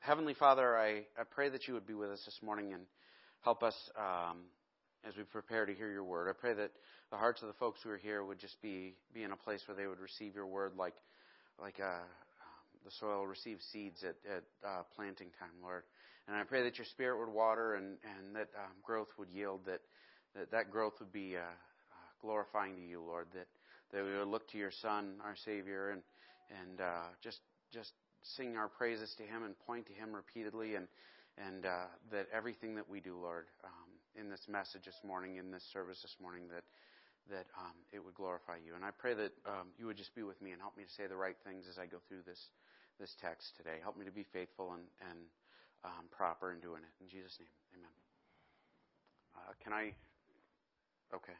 Heavenly Father, I pray that you would be with us this morning and help us as we prepare to hear your word. I pray that the hearts of the folks who are here would just be in a place where they would receive your word like the soil receives seeds at planting time, Lord. And I pray that your Spirit would water and that growth would yield, that growth would be glorifying to you, Lord, that we would look to your Son, our Savior, and just sing our praises to him and point to him repeatedly, and that everything that we do, Lord, in this message this morning, in this service this morning, that it would glorify you. And I pray that you would just be with me and help me to say the right things as I go through this text today. Help me to be faithful and proper in doing it. In Jesus' name, amen. Okay.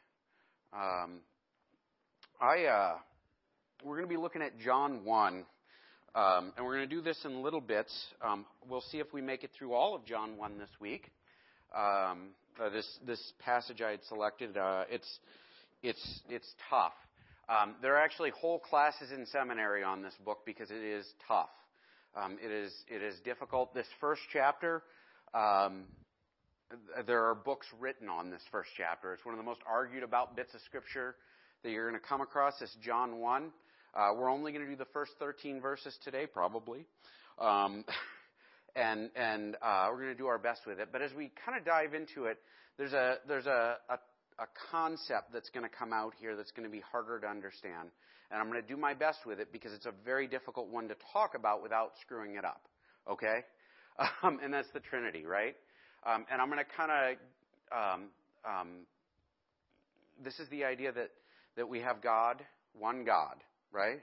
We're going to be looking at John 1, and we're going to do this in little bits. We'll see if we make it through all of John 1 this week. This passage I had selected, it's tough. There are actually whole classes in seminary on this book because it is tough. It is difficult. This first chapter, there are books written on this first chapter. It's one of the most argued about bits of scripture that you're going to come across. It's John 1. We're only going to do the first 13 verses today, probably. And we're going to do our best with it. But as we kind of dive into it, there's a concept that's going to come out here that's going to be harder to understand. And I'm going to do my best with it because it's a very difficult one to talk about without screwing it up. Okay? And that's the Trinity, right? And I'm going to kind of this is the idea that we have God, one God, right?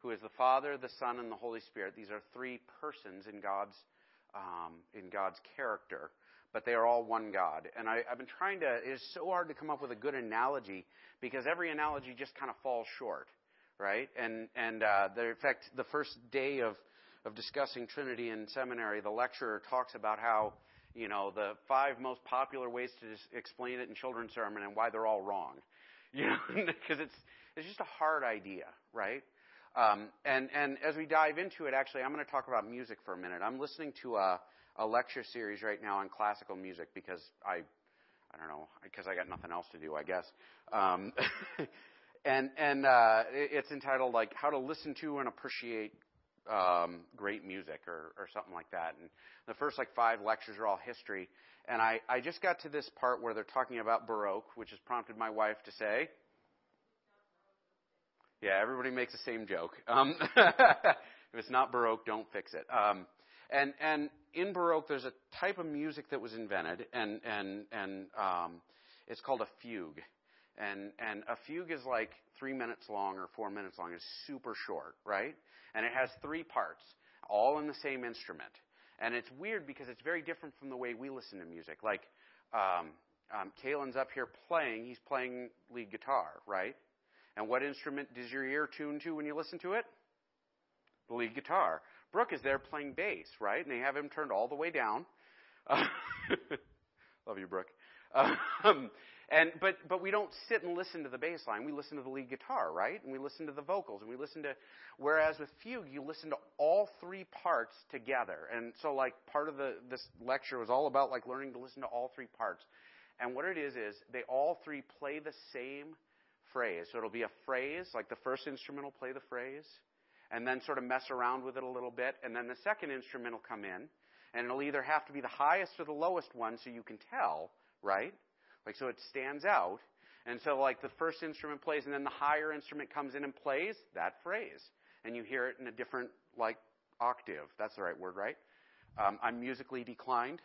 Who is the Father, the Son, and the Holy Spirit. These are three persons in God's character, but they are all one God. And I've been trying to, it is so hard to come up with a good analogy because every analogy just kind of falls short, right? And in fact, the first day of discussing Trinity in seminary, the lecturer talks about how, you know, the five most popular ways to explain it in children's sermon and why they're all wrong. You know, because it's just a hard idea, right? And as we dive into it, actually, I'm going to talk about music for a minute. I'm listening to a lecture series right now on classical music because I don't know, because I got nothing else to do, I guess. And it's entitled like How to Listen to and Appreciate Great Music or something like that. And the first like five lectures are all history. And I just got to this part where they're talking about Baroque, which has prompted my wife to say, yeah, everybody makes the same joke. If it's not Baroque, don't fix it. And in Baroque, there's a type of music that was invented, and it's called a fugue. And a fugue is like 3 minutes long or 4 minutes long. It's super short, right? And it has three parts, all in the same instrument. And it's weird because it's very different from the way we listen to music. Like, Kalen's up here playing. He's playing lead guitar, right? And what instrument does your ear tune to when you listen to it? The lead guitar. Brooke is there playing bass, right? And they have him turned all the way down. Love you, Brooke. But we don't sit and listen to the bass line. We listen to the lead guitar, right? And we listen to the vocals, and we listen to. Whereas with fugue, you listen to all three parts together. And so, like, part of this lecture was all about like learning to listen to all three parts. And what it is they all three play the same phrase. So it'll be a phrase, like the first instrument will play the phrase, and then sort of mess around with it a little bit, and then the second instrument will come in, and it'll either have to be the highest or the lowest one, so you can tell, right? Like, so it stands out. And so, like, the first instrument plays, and then the higher instrument comes in and plays that phrase. And you hear it in a different, like, octave. That's the right word, right? I'm musically declined.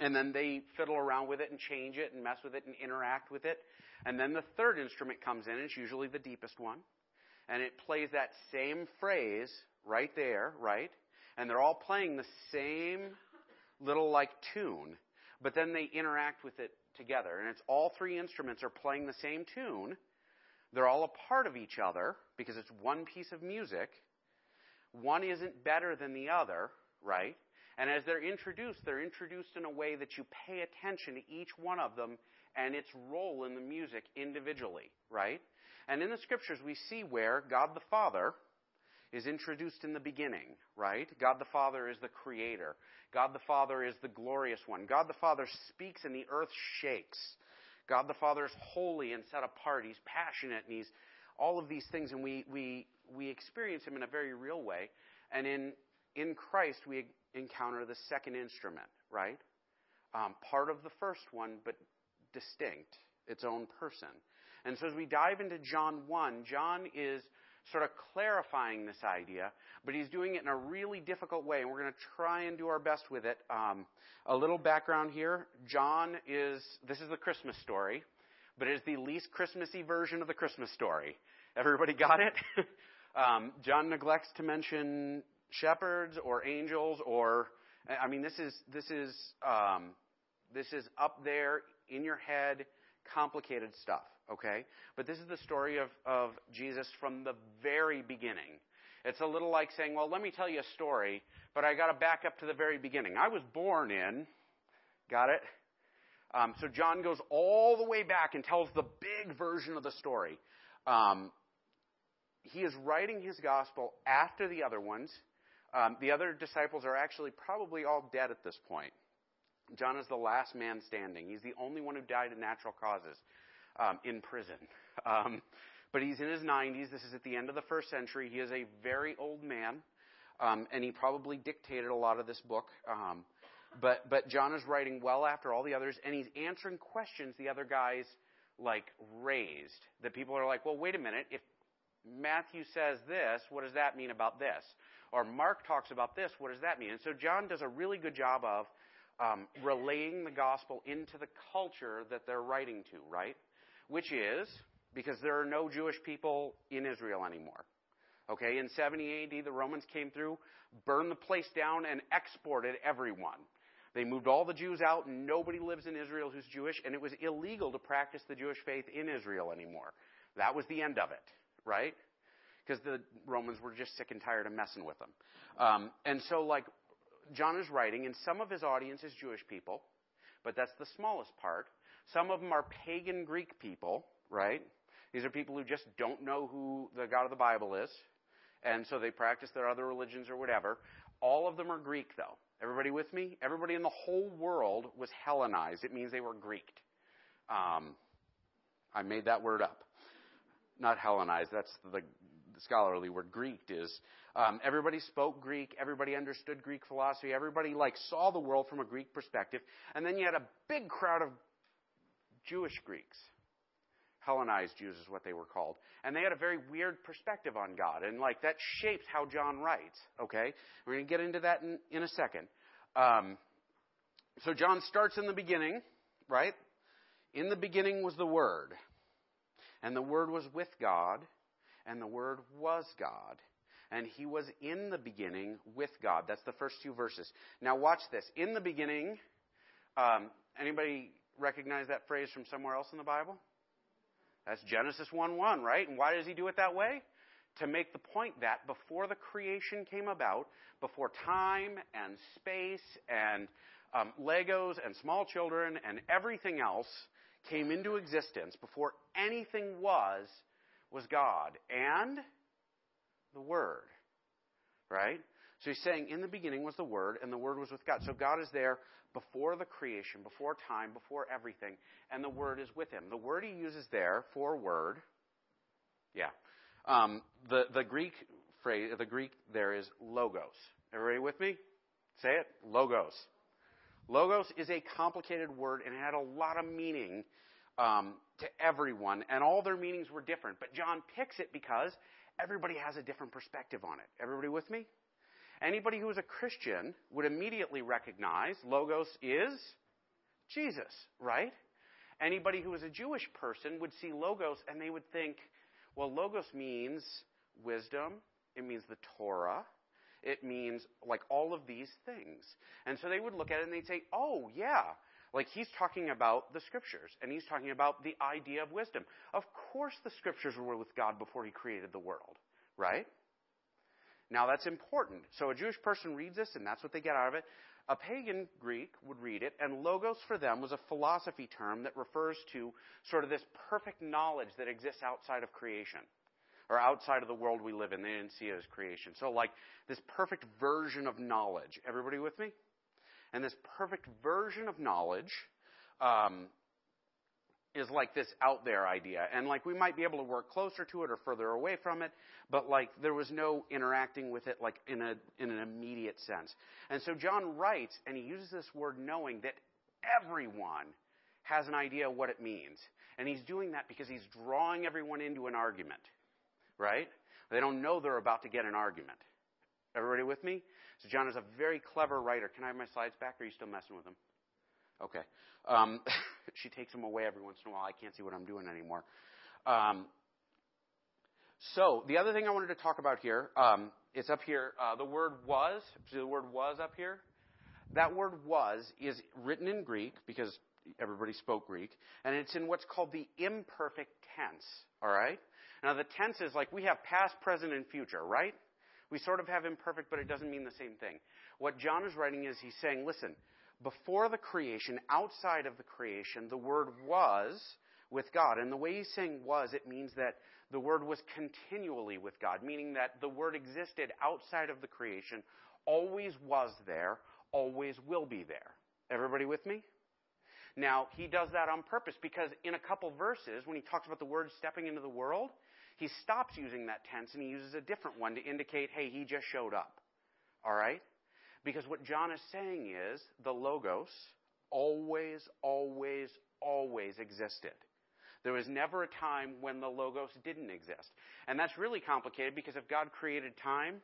And then they fiddle around with it and change it and mess with it and interact with it. And then the third instrument comes in, and it's usually the deepest one. And it plays that same phrase right there, right? And they're all playing the same little, like, tune. But then they interact with it together, and it's all three instruments are playing the same tune. They're all a part of each other because it's one piece of music. One isn't better than the other, right? And as they're introduced in a way that you pay attention to each one of them and its role in the music individually, right? And in the scriptures, we see where God the Father is introduced in the beginning, right? God the Father is the creator. God the Father is the glorious one. God the Father speaks and the earth shakes. God the Father is holy and set apart. He's passionate and he's all of these things, and we experience him in a very real way. And in Christ, we encounter the second instrument, right? Part of the first one, but distinct, its own person. And so as we dive into John 1, John is sort of clarifying this idea, but he's doing it in a really difficult way, and we're going to try and do our best with it. A little background here. This is the Christmas story, but it is the least Christmassy version of the Christmas story. Everybody got it? John neglects to mention shepherds or angels or, I mean, this is up there in your head, complicated stuff. Okay? But this is the story of Jesus from the very beginning. It's a little like saying, well, let me tell you a story, but I got to back up to the very beginning. I was born in, got it? So John goes all the way back and tells the big version of the story. He is writing his gospel after the other ones. The other disciples are actually probably all dead at this point. John is the last man standing. He's the only one who died of natural causes. In prison. But he's in his 90s. This is at the end of the first century. He is a very old man, and he probably dictated a lot of this book. But John is writing well after all the others, and he's answering questions the other guys, like, raised. That people are like, well, wait a minute. If Matthew says this, what does that mean about this? Or Mark talks about this, what does that mean? And so John does a really good job of relaying the gospel into the culture that they're writing to, right? Which is because there are no Jewish people in Israel anymore. Okay, in 70 AD, the Romans came through, burned the place down, and exported everyone. They moved all the Jews out, and nobody lives in Israel who's Jewish, and it was illegal to practice the Jewish faith in Israel anymore. That was the end of it, right? Because the Romans were just sick and tired of messing with them. And so, like, John is writing, and some of his audience is Jewish people, but that's the smallest part. Some of them are pagan Greek people, right? These are people who just don't know who the God of the Bible is, and so they practice their other religions or whatever. All of them are Greek, though. Everybody with me? Everybody in the whole world was Hellenized. It means they were Greeked. I made that word up. Not Hellenized. That's the scholarly word. Greeked is. Everybody spoke Greek. Everybody understood Greek philosophy. Everybody, like, saw the world from a Greek perspective. And then you had a big crowd of Jewish Greeks. Hellenized Jews is what they were called. And they had a very weird perspective on God. And, like, that shapes how John writes, okay? We're going to get into that in a second. So John starts in the beginning, right? In the beginning was the Word. And the Word was with God. And the Word was God. And he was in the beginning with God. That's the first two verses. Now watch this. In the beginning, anybody recognize that phrase from somewhere else in the Bible? That's Genesis 1:1, right? And why does he do it that way? To make the point that before the creation came about, before time and space and Legos and small children and everything else came into existence, before anything was God and the Word, right? So he's saying, in the beginning was the Word, and the Word was with God. So God is there before the creation, before time, before everything, and the Word is with him. The word he uses there for Word, yeah. The Greek phrase, the Greek there is logos. Everybody with me? Say it, logos. Logos is a complicated word, and it had a lot of meaning to everyone, and all their meanings were different. But John picks it because everybody has a different perspective on it. Everybody with me? Anybody who is a Christian would immediately recognize logos is Jesus, right? Anybody who is a Jewish person would see logos and they would think, well, logos means wisdom. It means the Torah. It means, like, all of these things. And so they would look at it and they'd say, oh, yeah, like, he's talking about the Scriptures and he's talking about the idea of wisdom. Of course the Scriptures were with God before he created the world, right? Now, that's important. So a Jewish person reads this, and that's what they get out of it. A pagan Greek would read it, and logos for them was a philosophy term that refers to sort of this perfect knowledge that exists outside of creation, or outside of the world we live in. They didn't see it as creation. So like this perfect version of knowledge. Everybody with me? And this perfect version of knowledge is like this out there idea. And like we might be able to work closer to it or further away from it, but like there was no interacting with it like in an immediate sense. And so John writes, and he uses this word knowing, that everyone has an idea of what it means. And he's doing that because he's drawing everyone into an argument, right? They don't know they're about to get an argument. Everybody with me? So John is a very clever writer. Can I have my slides back, or are you still messing with them? Okay. She takes them away every once in a while. I can't see what I'm doing anymore. So the other thing I wanted to talk about here, it's up here. The word was. See the word was up here? That word was is written in Greek because everybody spoke Greek, and it's in what's called the imperfect tense, all right? Now, the tense is like we have past, present, and future, right? We sort of have imperfect, but it doesn't mean the same thing. What John is writing is he's saying, listen, before the creation, outside of the creation, the word was with God. And the way he's saying was, it means that the word was continually with God, meaning that the word existed outside of the creation, always was there, always will be there. Everybody with me? Now, he does that on purpose because in a couple verses, when he talks about the word stepping into the world, he stops using that tense and he uses a different one to indicate, hey, he just showed up. All right? Because what John is saying is the Logos always, always, always existed. There was never a time when the Logos didn't exist. And that's really complicated because if God created time,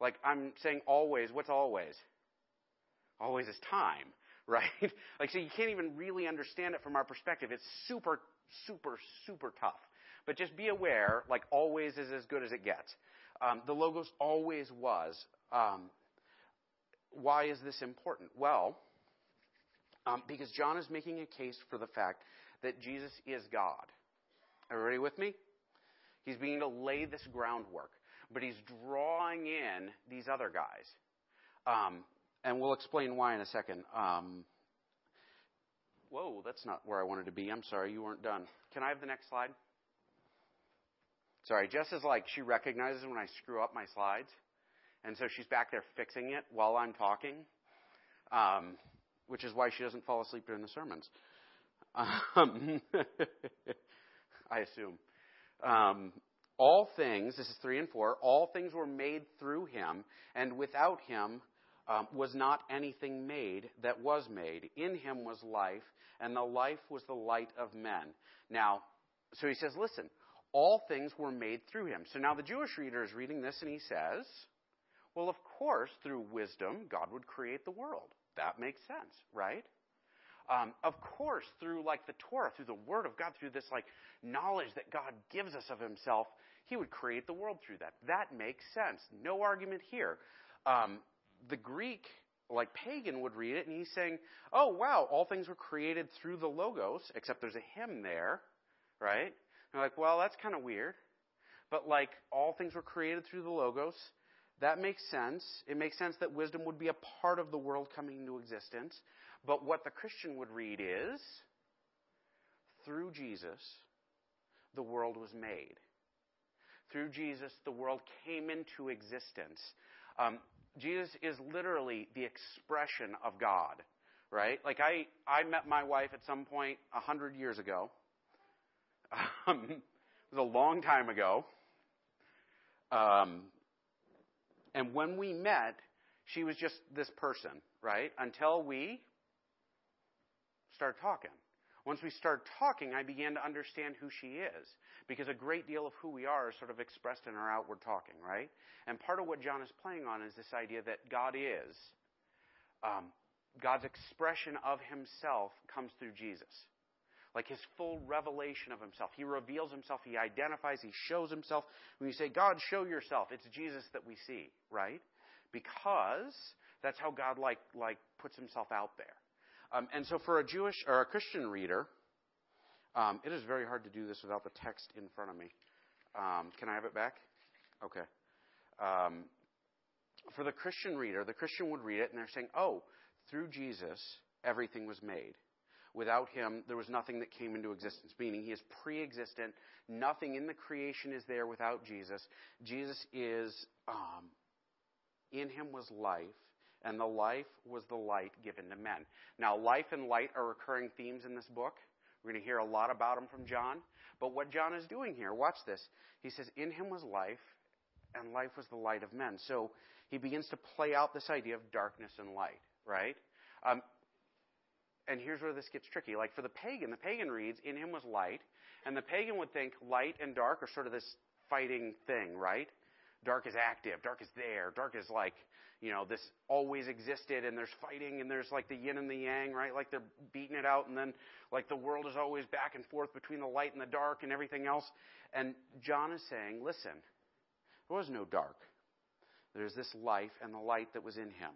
like I'm saying always, what's always? Always is time. Right? Like, so you can't even really understand it from our perspective. It's super, super, super tough. But just be aware, like, always is as good as it gets. The Logos always was. Why is this important? Well, because John is making a case for the fact that Jesus is God. Everybody with me? He's beginning to lay this groundwork. But he's drawing in these other guys. And we'll explain why in a second. Whoa, that's not where I wanted to be. I'm sorry, you weren't done. Can I have the next slide? Sorry, Jess is like, she recognizes when I screw up my slides. And so she's back there fixing it while I'm talking, which is why she doesn't fall asleep during the sermons. I assume. All things, this is 3 and 4, all things were made through him, and without him was not anything made that was made. In him was life, and the life was the light of men. Now, so he says, listen, all things were made through him. So now the Jewish reader is reading this, and he says, well, of course, through wisdom, God would create the world. That makes sense, right? Of course, through like the Torah, through the word of God, through this like knowledge that God gives us of himself, he would create the world through that. That makes sense. No argument here. The Greek, like pagan, would read it, and he's saying, oh, wow, all things were created through the Logos, except there's a him there, right? And they're like, well, that's kind of weird. But, like, all things were created through the Logos. That makes sense. It makes sense that wisdom would be a part of the world coming into existence. But what the Christian would read is, through Jesus, the world was made. Through Jesus, the world came into existence. Jesus is literally the expression of God, right? Like I met my wife at some point 100 years ago. It was a long time ago. And when we met, she was just this person, right? Until we started talking. Once we started talking, I began to understand who she is, because a great deal of who we are is sort of expressed in our outward talking, right? And part of what John is playing on is this idea that God is, God's expression of himself comes through Jesus. Like his full revelation of himself. He reveals himself, he identifies, he shows himself. When you say, God, show yourself, it's Jesus that we see, right? Because that's how God like puts himself out there. And so for a Jewish or a Christian reader, it is very hard to do this without the text in front of me. Can I have it back? Okay. For the Christian reader, the Christian would read it and they're saying, oh, through Jesus, everything was made. Without him, there was nothing that came into existence, meaning he is pre-existent. Nothing in the creation is there without Jesus. Jesus is, in him was life, and the life was the light given to men. Now, life and light are recurring themes in this book. We're going to hear a lot about them from John. But what John is doing here, watch this. He says, in him was life, and life was the light of men. So he begins to play out this idea of darkness and light, right? And here's where this gets tricky. Like for the pagan reads, in him was light. And the pagan would think light and dark are sort of this fighting thing, right? Dark is active. Dark is there. Dark is like, this always existed, and there's fighting, and there's like the yin and the yang, right? Like they're beating it out, and then like the world is always back and forth between the light and the dark and everything else. And John is saying, listen, there was no dark. There's this life and the light that was in him,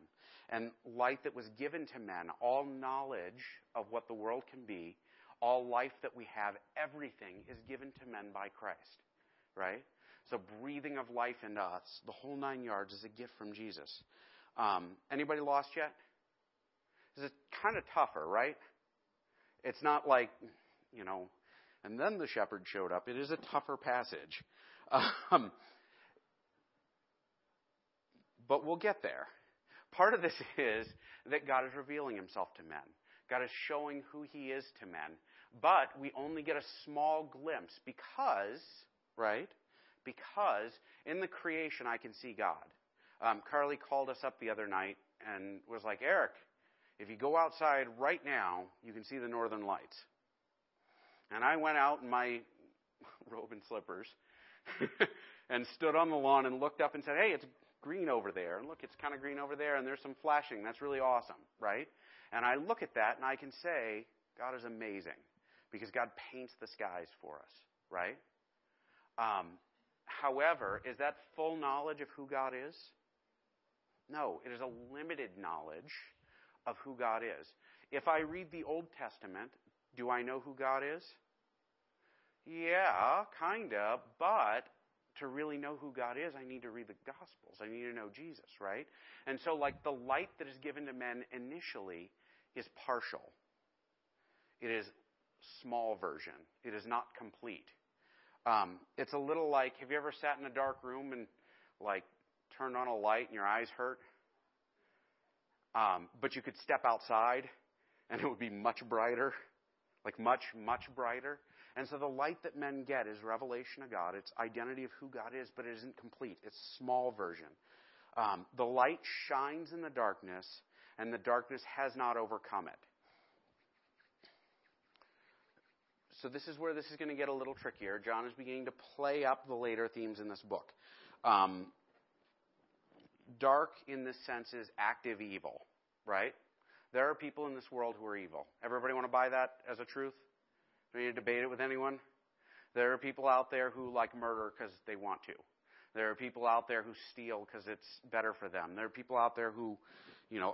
and light that was given to men, all knowledge of what the world can be, all life that we have, everything is given to men by Christ, right? So breathing of life into us, the whole 9 yards, is a gift from Jesus. Anybody lost yet? This is kind of tougher, right? It's not like, and then the shepherd showed up. It is a tougher passage. But we'll get there. Part of this is that God is revealing himself to men. God is showing who he is to men. But we only get a small glimpse because, right? Because in the creation, I can see God. Carly called us up the other night and was like, Eric, if you go outside right now, you can see the northern lights. And I went out in my robe and slippers and stood on the lawn and looked up and said, hey, it's green over there. And look, it's kind of green over there, and there's some flashing. That's really awesome, right? And I look at that, and I can say, God is amazing, because God paints the skies for us, right? However, is that full knowledge of who God is? No, it is a limited knowledge of who God is. If I read the Old Testament, do I know who God is? Yeah, kind of, but to really know who God is, I need to read the Gospels. I need to know Jesus, right? And so, like, the light that is given to men initially is partial. It is small version. It is not complete. It's a little like, have you ever sat in a dark room and, like, turned on a light and your eyes hurt? But you could step outside and it would be much brighter, like much, much brighter. And so the light that men get is revelation of God. It's identity of who God is, but it isn't complete. It's small version. The light shines in the darkness, and the darkness has not overcome it. So this is where this is going to get a little trickier. John is beginning to play up the later themes in this book. Dark in this sense is active evil, right? There are people in this world who are evil. Everybody want to buy that as a truth? Do you debate it with anyone? There are people out there who like murder because they want to. There are people out there who steal because it's better for them. There are people out there who,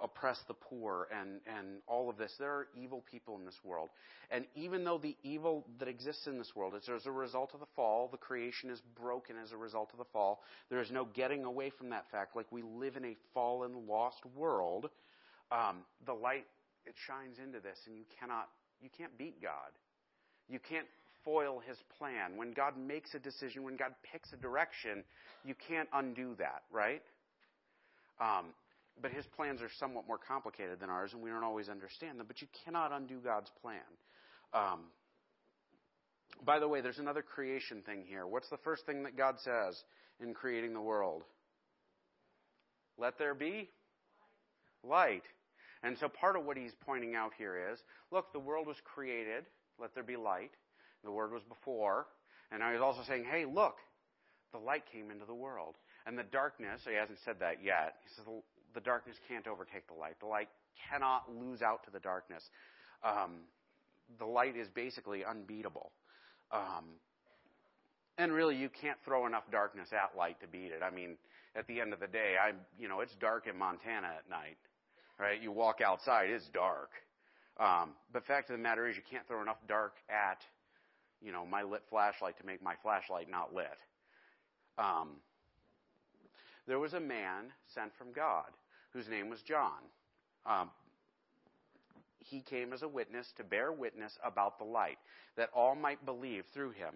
oppress the poor and all of this. There are evil people in this world. And even though the evil that exists in this world is as a result of the fall, the creation is broken as a result of the fall. There is no getting away from that fact. Like, we live in a fallen, lost world. The light, it shines into this, and you can't beat God. You can't foil his plan. When God makes a decision, when God picks a direction, you can't undo that, right? But his plans are somewhat more complicated than ours, and we don't always understand them. But you cannot undo God's plan. By the way, there's another creation thing here. What's the first thing that God says in creating the world? Let there be light. And so part of what he's pointing out here is, look, the world was created. Let there be light. The Word was before. And I was also saying, hey, look, the light came into the world. And the darkness, he hasn't said that yet. He says the darkness can't overtake the light. The light cannot lose out to the darkness. The light is basically unbeatable. And really, you can't throw enough darkness at light to beat it. I mean, at the end of the day, it's dark in Montana at night, right? You walk outside, it's dark. But fact of the matter is, you can't throw enough dark at, my lit flashlight to make my flashlight not lit. There was a man sent from God whose name was John. he came as a witness to bear witness about the light, that all might believe through him.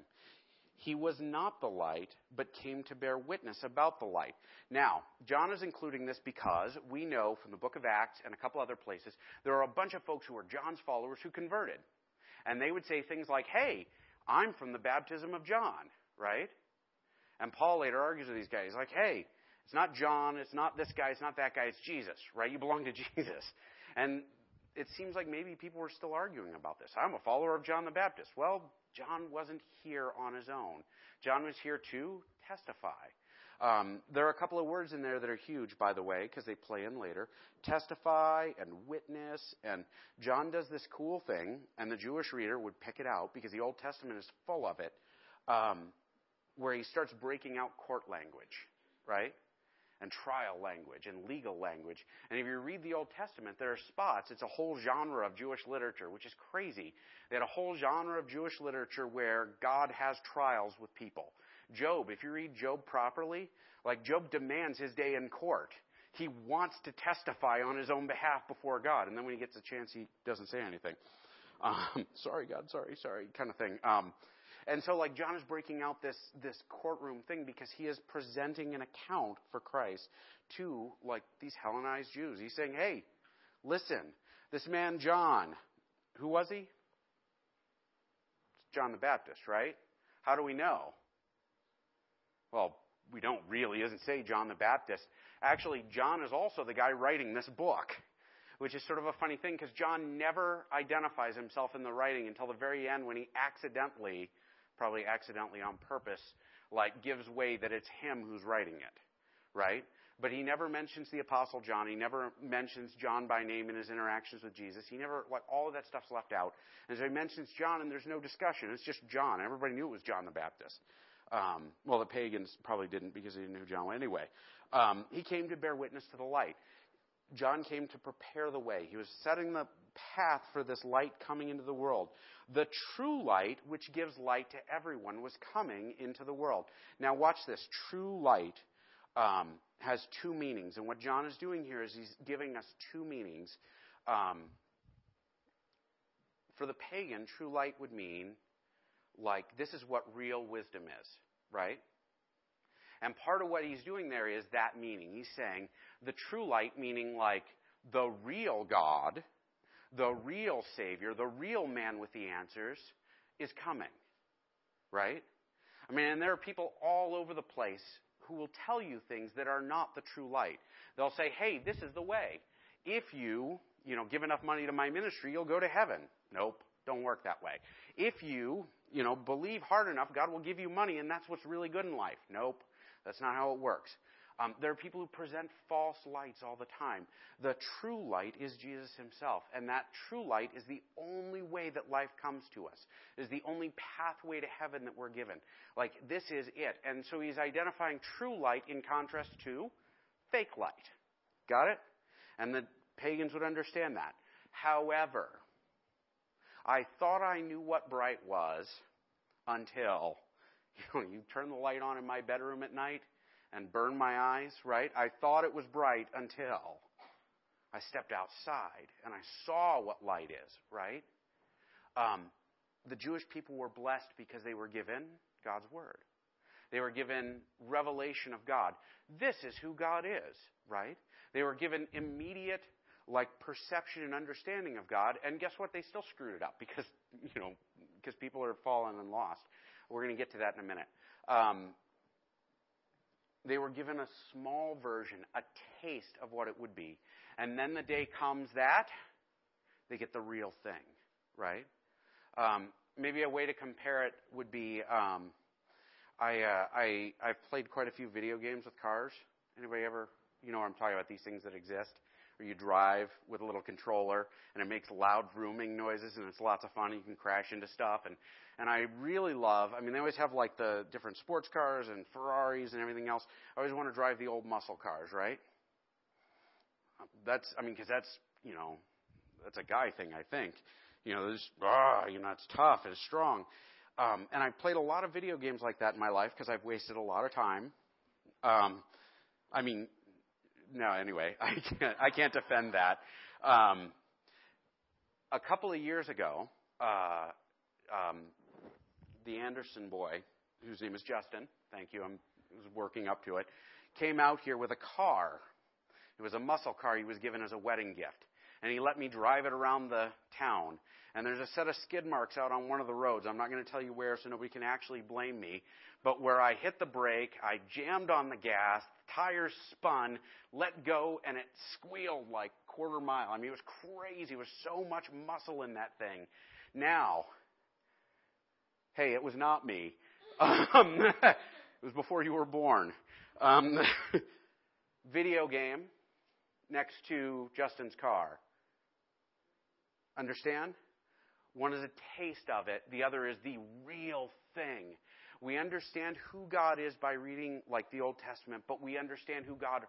He was not the light, but came to bear witness about the light. Now, John is including this because we know from the book of Acts and a couple other places, there are a bunch of folks who are John's followers who converted. And they would say things like, hey, I'm from the baptism of John, right? And Paul later argues with these guys. He's like, hey, it's not John, it's not this guy, it's not that guy, it's Jesus, right? You belong to Jesus. And it seems like maybe people were still arguing about this. I'm a follower of John the Baptist. Well, John wasn't here on his own. John was here to testify. There are a couple of words in there that are huge, by the way, because they play in later. Testify and witness. And John does this cool thing, and the Jewish reader would pick it out because the Old Testament is full of it, where he starts breaking out court language, right? And trial language and legal language. And if you read the Old Testament, there are spots. It's a whole genre of Jewish literature, which is crazy. They had a whole genre of Jewish literature where God has trials with people. Job, if you read Job properly, like Job demands his day in court. He wants to testify on his own behalf before God. And then when he gets a chance, he doesn't say anything. Sorry, God, sorry, kind of thing. And so like John is breaking out this courtroom thing because he is presenting an account for Christ to like these Hellenized Jews. He's saying, hey, listen, this man John, who was he? It's John the Baptist, right? How do we know? Well, we don't really, he doesn't say John the Baptist. Actually, John is also the guy writing this book, which is sort of a funny thing because John never identifies himself in the writing until the very end when he accidentally, probably accidentally on purpose, like gives way that it's him who's writing it, right? But he never mentions the Apostle John. He never mentions John by name in his interactions with Jesus. He never, like, all of that stuff's left out. And so he mentions John and there's no discussion. It's just John. Everybody knew it was John the Baptist. Well, the pagans probably didn't because they didn't know John. Anyway, he came to bear witness to the light. John came to prepare the way. He was setting the path for this light coming into the world. The true light, which gives light to everyone, was coming into the world. Now watch this. True light has two meanings. And what John is doing here is he's giving us two meanings. For the pagan, true light would mean, like, this is what real wisdom is, right? And part of what he's doing there is that meaning. He's saying the true light, meaning like the real God, the real Savior, the real man with the answers is coming, right? I mean, and there are people all over the place who will tell you things that are not the true light. They'll say, hey, this is the way. If you give enough money to my ministry, you'll go to heaven. Nope, don't work that way. If you believe hard enough, God will give you money, and that's what's really good in life. Nope. That's not how it works. There are people who present false lights all the time. The true light is Jesus himself, and that true light is the only way that life comes to us, is the only pathway to heaven that we're given. Like, this is it. And so he's identifying true light in contrast to fake light. Got it? And the pagans would understand that. However, I thought I knew what bright was until... You turn the light on in my bedroom at night and burn my eyes, right? I thought it was bright until I stepped outside and I saw what light is, right? The Jewish people were blessed because they were given God's word. They were given revelation of God. This is who God is, right? They were given immediate perception and understanding of God. And guess what? They still screwed it up because people are fallen and lost. We're going to get to that in a minute. They were given a small version, a taste of what it would be. And then the day comes that they get the real thing, right? Maybe a way to compare it would be I've played quite a few video games with cars. Anybody ever, I'm talking about these things that exist, where you drive with a little controller and it makes loud vrooming noises and it's lots of fun. You can crash into stuff and I really love, they always have the different sports cars and Ferraris and everything else. I always want to drive the old muscle cars, right? Because that's a guy thing, I think. It's tough, it's strong. And I've played a lot of video games like that in my life because I've wasted a lot of time. I can't defend that. a couple of years ago, the Anderson boy, whose name is Justin, thank you, I was working up to it, came out here with a car. It was a muscle car he was given as a wedding gift. And he let me drive it around the town. And there's a set of skid marks out on one of the roads. I'm not going to tell you where so nobody can actually blame me. But where I hit the brake, I jammed on the gas, tires spun, let go, and it squealed like quarter mile. I mean, it was crazy. There was so much muscle in that thing. Now, hey, it was not me. It was before you were born. Video game next to Justin's car. Understand? One is a taste of it. The other is the real thing. We understand who God is by reading like the Old Testament, but we understand who God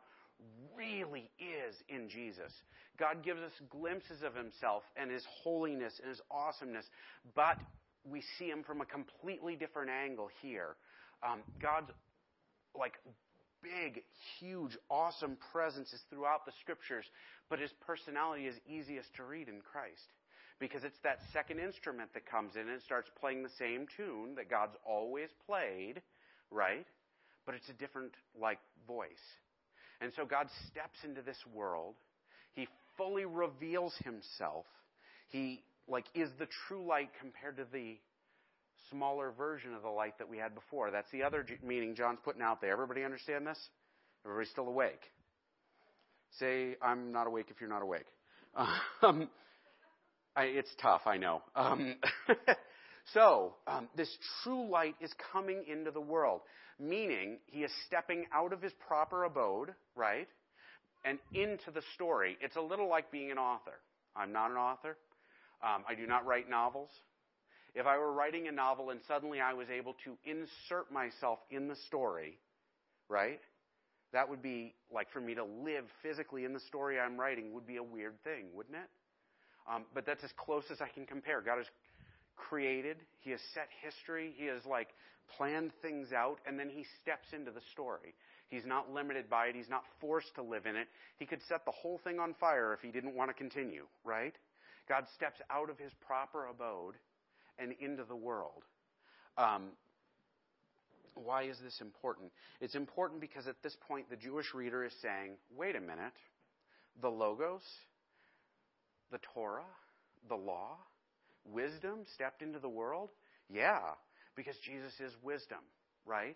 really is in Jesus. God gives us glimpses of himself and his holiness and his awesomeness, but we see him from a completely different angle here. God's like big, huge, awesome presence is throughout the scriptures, but his personality is easiest to read in Christ because it's that second instrument that comes in and starts playing the same tune that God's always played, right? But it's a different, like, voice. And so God steps into this world. He fully reveals himself. He, like, is the true light compared to the smaller version of the light that we had before. That's the other meaning John's putting out there. Everybody understand this? Everybody's still awake? Say, I'm not awake if you're not awake. It's tough, I know. So this true light is coming into the world, meaning he is stepping out of his proper abode, right, and into the story. It's a little like being an author. I'm not an author. I do not write novels. If I were writing a novel and suddenly I was able to insert myself in the story, right, that would be like for me to live physically in the story I'm writing would be a weird thing, wouldn't it? But that's as close as I can compare. God has created. He has set history. He has like planned things out, and then he steps into the story. He's not limited by it. He's not forced to live in it. He could set the whole thing on fire if he didn't want to continue, right? God steps out of his proper abode and into the world. Why is this important? It's important because at this point the Jewish reader is saying, wait a minute, the Logos, the Torah, the law, wisdom stepped into the world? Yeah, because Jesus is wisdom, right?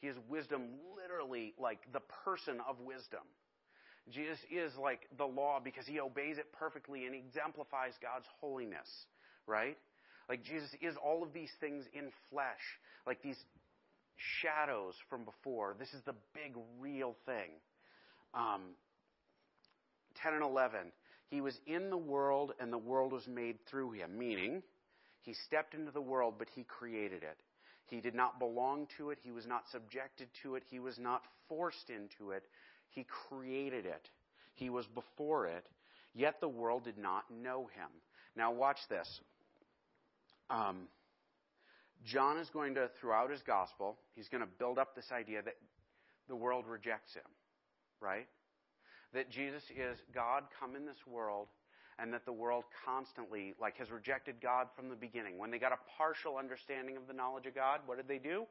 He is wisdom, literally like the person of wisdom. Jesus is like the law because he obeys it perfectly and exemplifies God's holiness, right? Like Jesus is all of these things in flesh, like these shadows from before. This is the big, real thing. 10 and 11, he was in the world and the world was made through him, meaning he stepped into the world, but he created it. He did not belong to it. He was not subjected to it. He was not forced into it. He created it. He was before it, yet the world did not know him. Now watch this. John is going to, throughout his gospel, he's going to build up this idea that the world rejects him, right? That Jesus is God come in this world, and that the world constantly, like, has rejected God from the beginning. When they got a partial understanding of the knowledge of God, what did they do?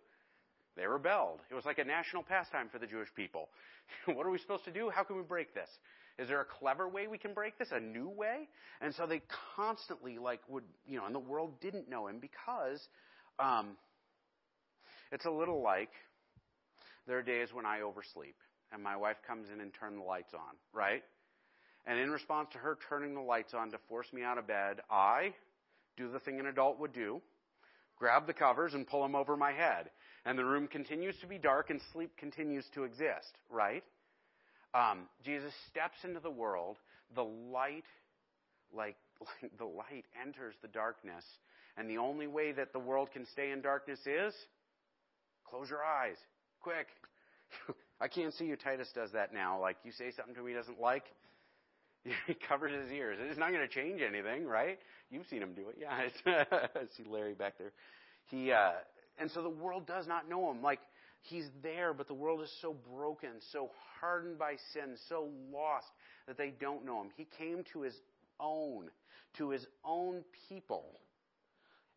They rebelled. It was like a national pastime for the Jewish people. What are we supposed to do? How can we break this? Is there a clever way we can break this? A new way? And so they constantly, like, would, you know, and the world didn't know him because it's a little like there are days when I oversleep and my wife comes in and turns the lights on, right? And in response to her turning the lights on to force me out of bed, I do the thing an adult would do, grab the covers and pull them over my head. And the room continues to be dark and sleep continues to exist, right? Jesus steps into the world, the light, like the light enters the darkness, and the only way that the world can stay in darkness is, close your eyes, quick. I can't see you. Titus does that now. Like, you say something to him he doesn't like, he covers his ears. It's not going to change anything, right? You've seen him do it. Yeah, I see Larry back there. And so the world does not know him. Like, he's there, but the world is so broken, so hardened by sin, so lost that they don't know him. He came to his own, to his own people.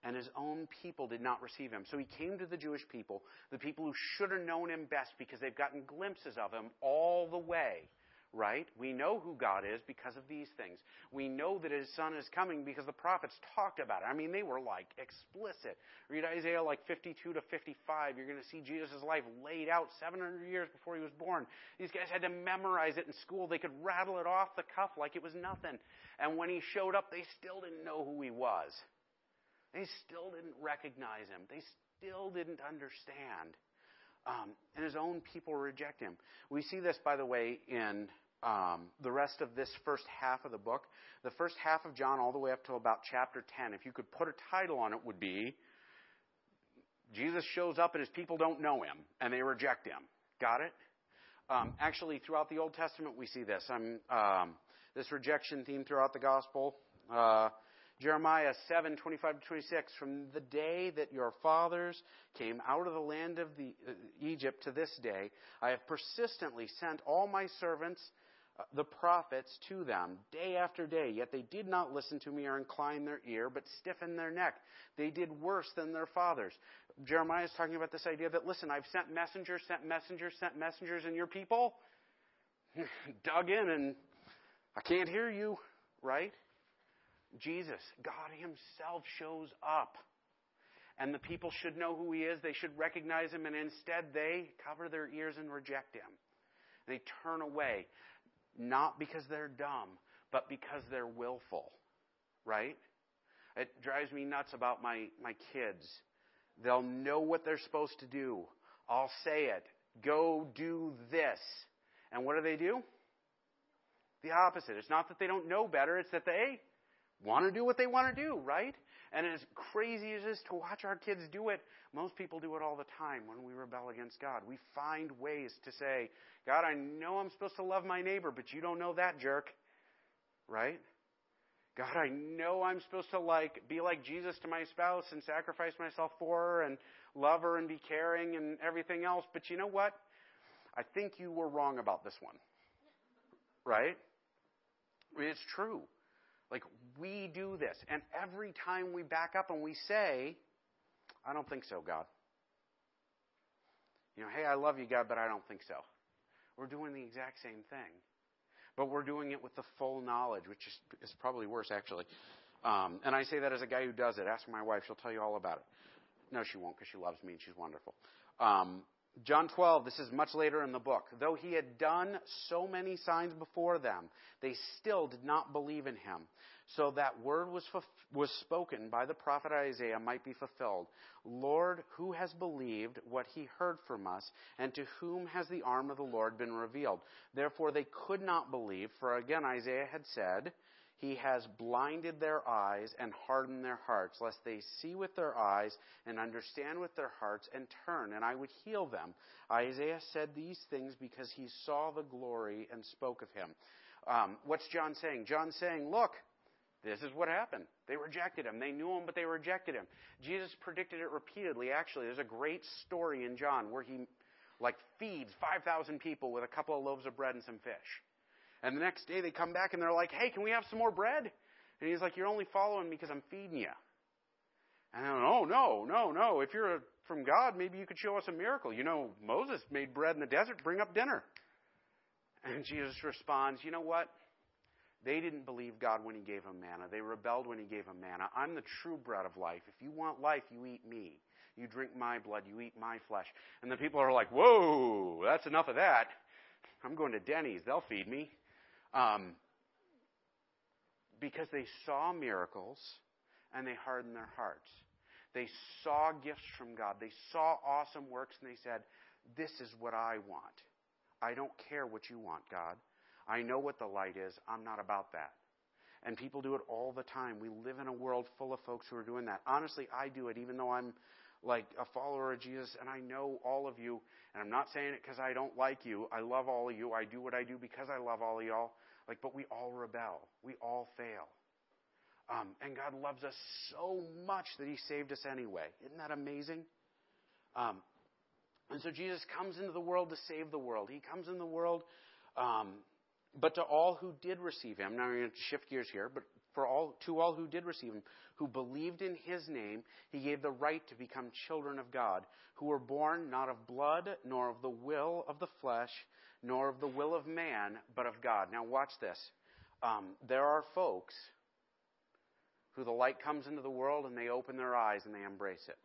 And his own people did not receive him. So he came to the Jewish people, the people who should have known him best because they've gotten glimpses of him all the way, right? We know who God is because of these things. We know that his son is coming because the prophets talked about it. I mean, they were like explicit. Read Isaiah like 52 to 55. You're going to see Jesus' life laid out 700 years before he was born. These guys had to memorize it in school. They could rattle it off the cuff like it was nothing. And when he showed up, they still didn't know who he was. They still didn't recognize him. They still didn't understand. And his own people reject him. We see this, by the way, in the rest of this first half of the book. The first half of John all the way up to about chapter 10, if you could put a title on it, would be Jesus shows up and his people don't know him and they reject him. Got it? Actually, throughout the Old Testament, we see this. This rejection theme throughout the gospel. Jeremiah 7:25-26, from the day that your fathers came out of the land of Egypt to this day, I have persistently sent all my servants, the prophets, to them day after day. Yet they did not listen to me or incline their ear, but stiffened their neck. They did worse than their fathers. Jeremiah is talking about this idea that, listen, I've sent messengers, and your people dug in and I can't hear you, right? Jesus, God himself, shows up. And the people should know who he is. They should recognize him. And instead, they cover their ears and reject him. They turn away, not because they're dumb, but because they're willful, right? It drives me nuts about my kids. They'll know what they're supposed to do. I'll say it. Go do this. And what do they do? The opposite. It's not that they don't know better. It's that they want to do what they want to do, right? And as crazy as it is to watch our kids do it, most people do it all the time when we rebel against God. We find ways to say, God, I know I'm supposed to love my neighbor, but you don't know that jerk, right? God, I know I'm supposed to be like Jesus to my spouse and sacrifice myself for her and love her and be caring and everything else, but you know what? I think you were wrong about this one, right? I mean, it's true. Like, we do this. And every time we back up and we say, I don't think so, God. You know, hey, I love you, God, but I don't think so. We're doing the exact same thing. But we're doing it with the full knowledge, which is probably worse, actually. And I say that as a guy who does it. Ask my wife. She'll tell you all about it. No, she won't, because she loves me and she's wonderful. John 12, this is much later in the book. Though he had done so many signs before them, they still did not believe in him. So that word was spoken by the prophet Isaiah might be fulfilled. Lord, who has believed what he heard from us, and to whom has the arm of the Lord been revealed? Therefore they could not believe, for again Isaiah had said, he has blinded their eyes and hardened their hearts, lest they see with their eyes and understand with their hearts and turn, and I would heal them. Isaiah said these things because he saw the glory and spoke of him. What's John saying? John's saying, look, this is what happened. They rejected him. They knew him, but they rejected him. Jesus predicted it repeatedly. Actually, there's a great story in John where he feeds 5,000 people with a couple of loaves of bread and some fish. And the next day they come back and they're like, hey, can we have some more bread? And he's like, you're only following me because I'm feeding you. And I'm like, oh, no. If you're from God, maybe you could show us a miracle. You know, Moses made bread in the desert. Bring up dinner. And Jesus responds, you know what? They didn't believe God when he gave them manna. They rebelled when he gave them manna. I'm the true bread of life. If you want life, you eat me. You drink my blood. You eat my flesh. And the people are like, whoa, that's enough of that. I'm going to Denny's. They'll feed me. Because they saw miracles and they hardened their hearts. They saw gifts from God. They saw awesome works and they said, this is what I want. I don't care what you want, God. I know what the light is. I'm not about that. And people do it all the time. We live in a world full of folks who are doing that. Honestly, I do it even though I'm like a follower of Jesus, and I know all of you, and I'm not saying it because I don't like you. I love all of you. I do what I do because I love all of y'all. But we all rebel. We all fail. And God loves us so much that he saved us anyway. Isn't that amazing? And so Jesus comes into the world to save the world. He comes in the world But to all who did receive him, now we're going to shift gears here, but to all who did receive him, who believed in his name, he gave the right to become children of God, who were born not of blood, nor of the will of the flesh, nor of the will of man, but of God. Now watch this. There are folks who the light comes into the world and they open their eyes and they embrace it.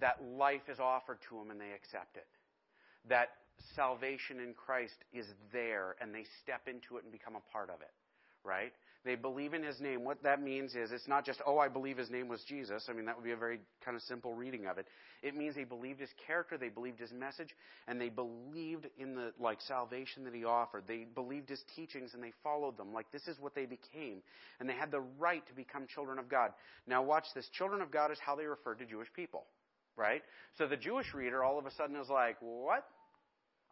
That life is offered to them and they accept it. That salvation in Christ is there and they step into it and become a part of it, right? They believe in his name. What that means is it's not just, oh, I believe his name was Jesus. I mean, that would be a very kind of simple reading of it. It means they believed his character, they believed his message, and they believed in the salvation that he offered. They believed his teachings and they followed them. Like, this is what they became. And they had the right to become children of God. Now watch this. Children of God is how they referred to Jewish people, right? So the Jewish reader all of a sudden is like, what?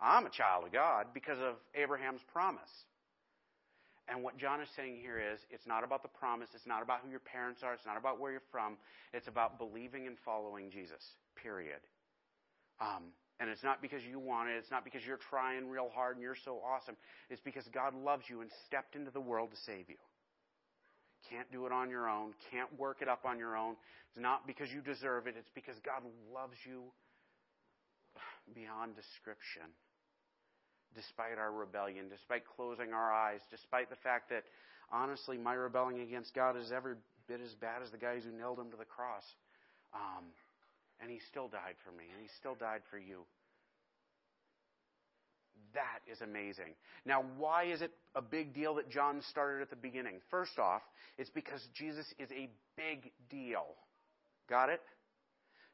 I'm a child of God because of Abraham's promise. And what John is saying here is it's not about the promise. It's not about who your parents are. It's not about where you're from. It's about believing and following Jesus, period. And it's not because you want it. It's not because you're trying real hard and you're so awesome. It's because God loves you and stepped into the world to save you. Can't do it on your own. Can't work it up on your own. It's not because you deserve it. It's because God loves you beyond description. Despite our rebellion, despite closing our eyes, despite the fact that, honestly, my rebelling against God is every bit as bad as the guys who nailed him to the cross. And he still died for me, and he still died for you. That is amazing. Now, why is it a big deal that John started at the beginning? First off, it's because Jesus is a big deal. Got it?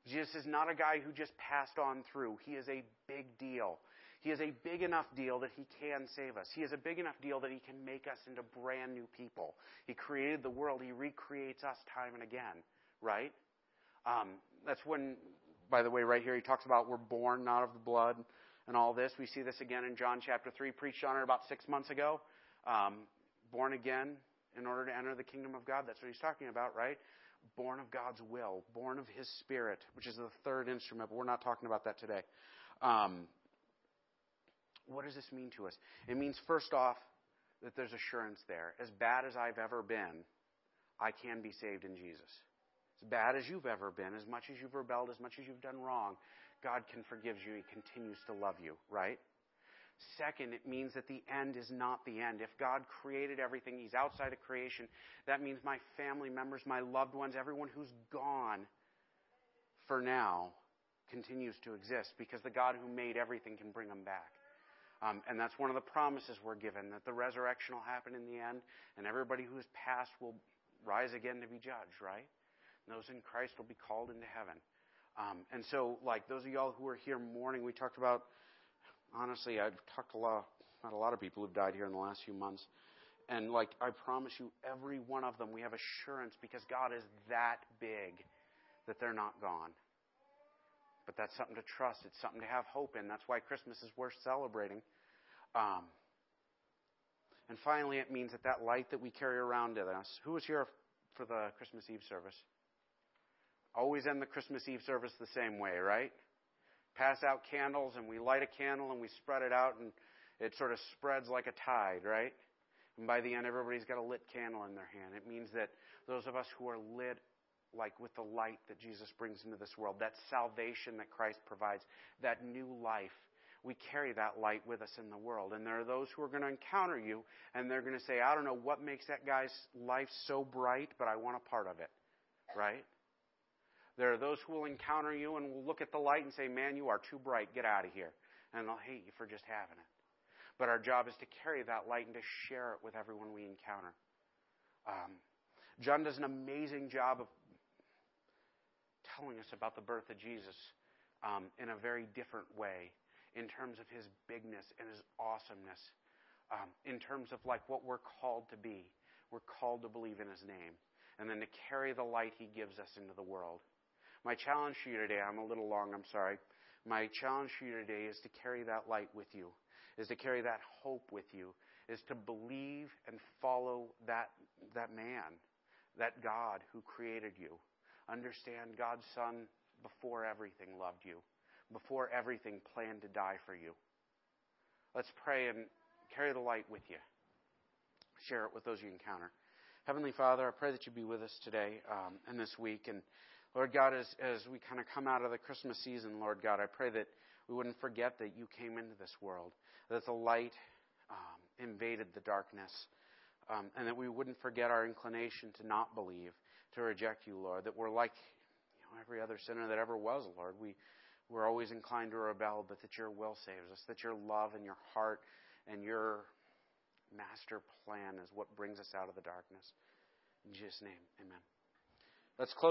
Jesus is not a guy who just passed on through. He is a big deal. He is a big enough deal that he can save us. He is a big enough deal that he can make us into brand new people. He created the world. He recreates us time and again, right? That's when, by the way, right here, he talks about we're born not of the blood and all this. We see this again in John chapter 3, preached on it about 6 months ago. Born again in order to enter the kingdom of God. That's what he's talking about, right? Born of God's will, born of his spirit, which is the third instrument, but we're not talking about that today. What does this mean to us? It means, first off, that there's assurance there. As bad as I've ever been, I can be saved in Jesus. As bad as you've ever been, as much as you've rebelled, as much as you've done wrong, God can forgive you. He continues to love you, right? Second, it means that the end is not the end. If God created everything, he's outside of creation. That means my family members, my loved ones, everyone who's gone for now continues to exist because the God who made everything can bring them back. And that's one of the promises we're given, that the resurrection will happen in the end, and everybody who has passed will rise again to be judged, right? And those in Christ will be called into heaven. And so, like, those of y'all who are here mourning, we talked about, honestly, I've talked about a lot of people who've died here in the last few months. And, like, I promise you, every one of them, we have assurance because God is that big that they're not gone. But that's something to trust. It's something to have hope in. That's why Christmas is worth celebrating. And finally, it means that that light that we carry around in us. Who was here for the Christmas Eve service? Always end the Christmas Eve service the same way, right? Pass out candles, and we light a candle, and we spread it out, and it sort of spreads like a tide, right? And by the end, everybody's got a lit candle in their hand. It means that those of us who are lit like with the light that Jesus brings into this world, that salvation that Christ provides, that new life. We carry that light with us in the world. And there are those who are going to encounter you, and they're going to say, I don't know what makes that guy's life so bright, but I want a part of it, right? There are those who will encounter you and will look at the light and say, man, you are too bright. Get out of here. And they'll hate you for just having it. But our job is to carry that light and to share it with everyone we encounter. John does an amazing job of telling us about the birth of Jesus in a very different way in terms of his bigness and his awesomeness, in terms of like what we're called to be. We're called to believe in his name and then to carry the light he gives us into the world. My challenge to you today, I'm a little long, I'm sorry. My challenge to you today is to carry that light with you, is to carry that hope with you, is to believe and follow that man, that God who created you. Understand God's Son before everything loved you, before everything planned to die for you. Let's pray and carry the light with you. Share it with those you encounter. Heavenly Father, I pray that you be with us today and this week. And Lord God, as we kind of come out of the Christmas season, Lord God, I pray that we wouldn't forget that you came into this world, that the light invaded the darkness, and that we wouldn't forget our inclination to not believe, to reject you, Lord, that we're like every other sinner that ever was, Lord. We're always inclined to rebel, but that your will saves us, that your love and your heart and your master plan is what brings us out of the darkness. In Jesus' name, amen. Let's close.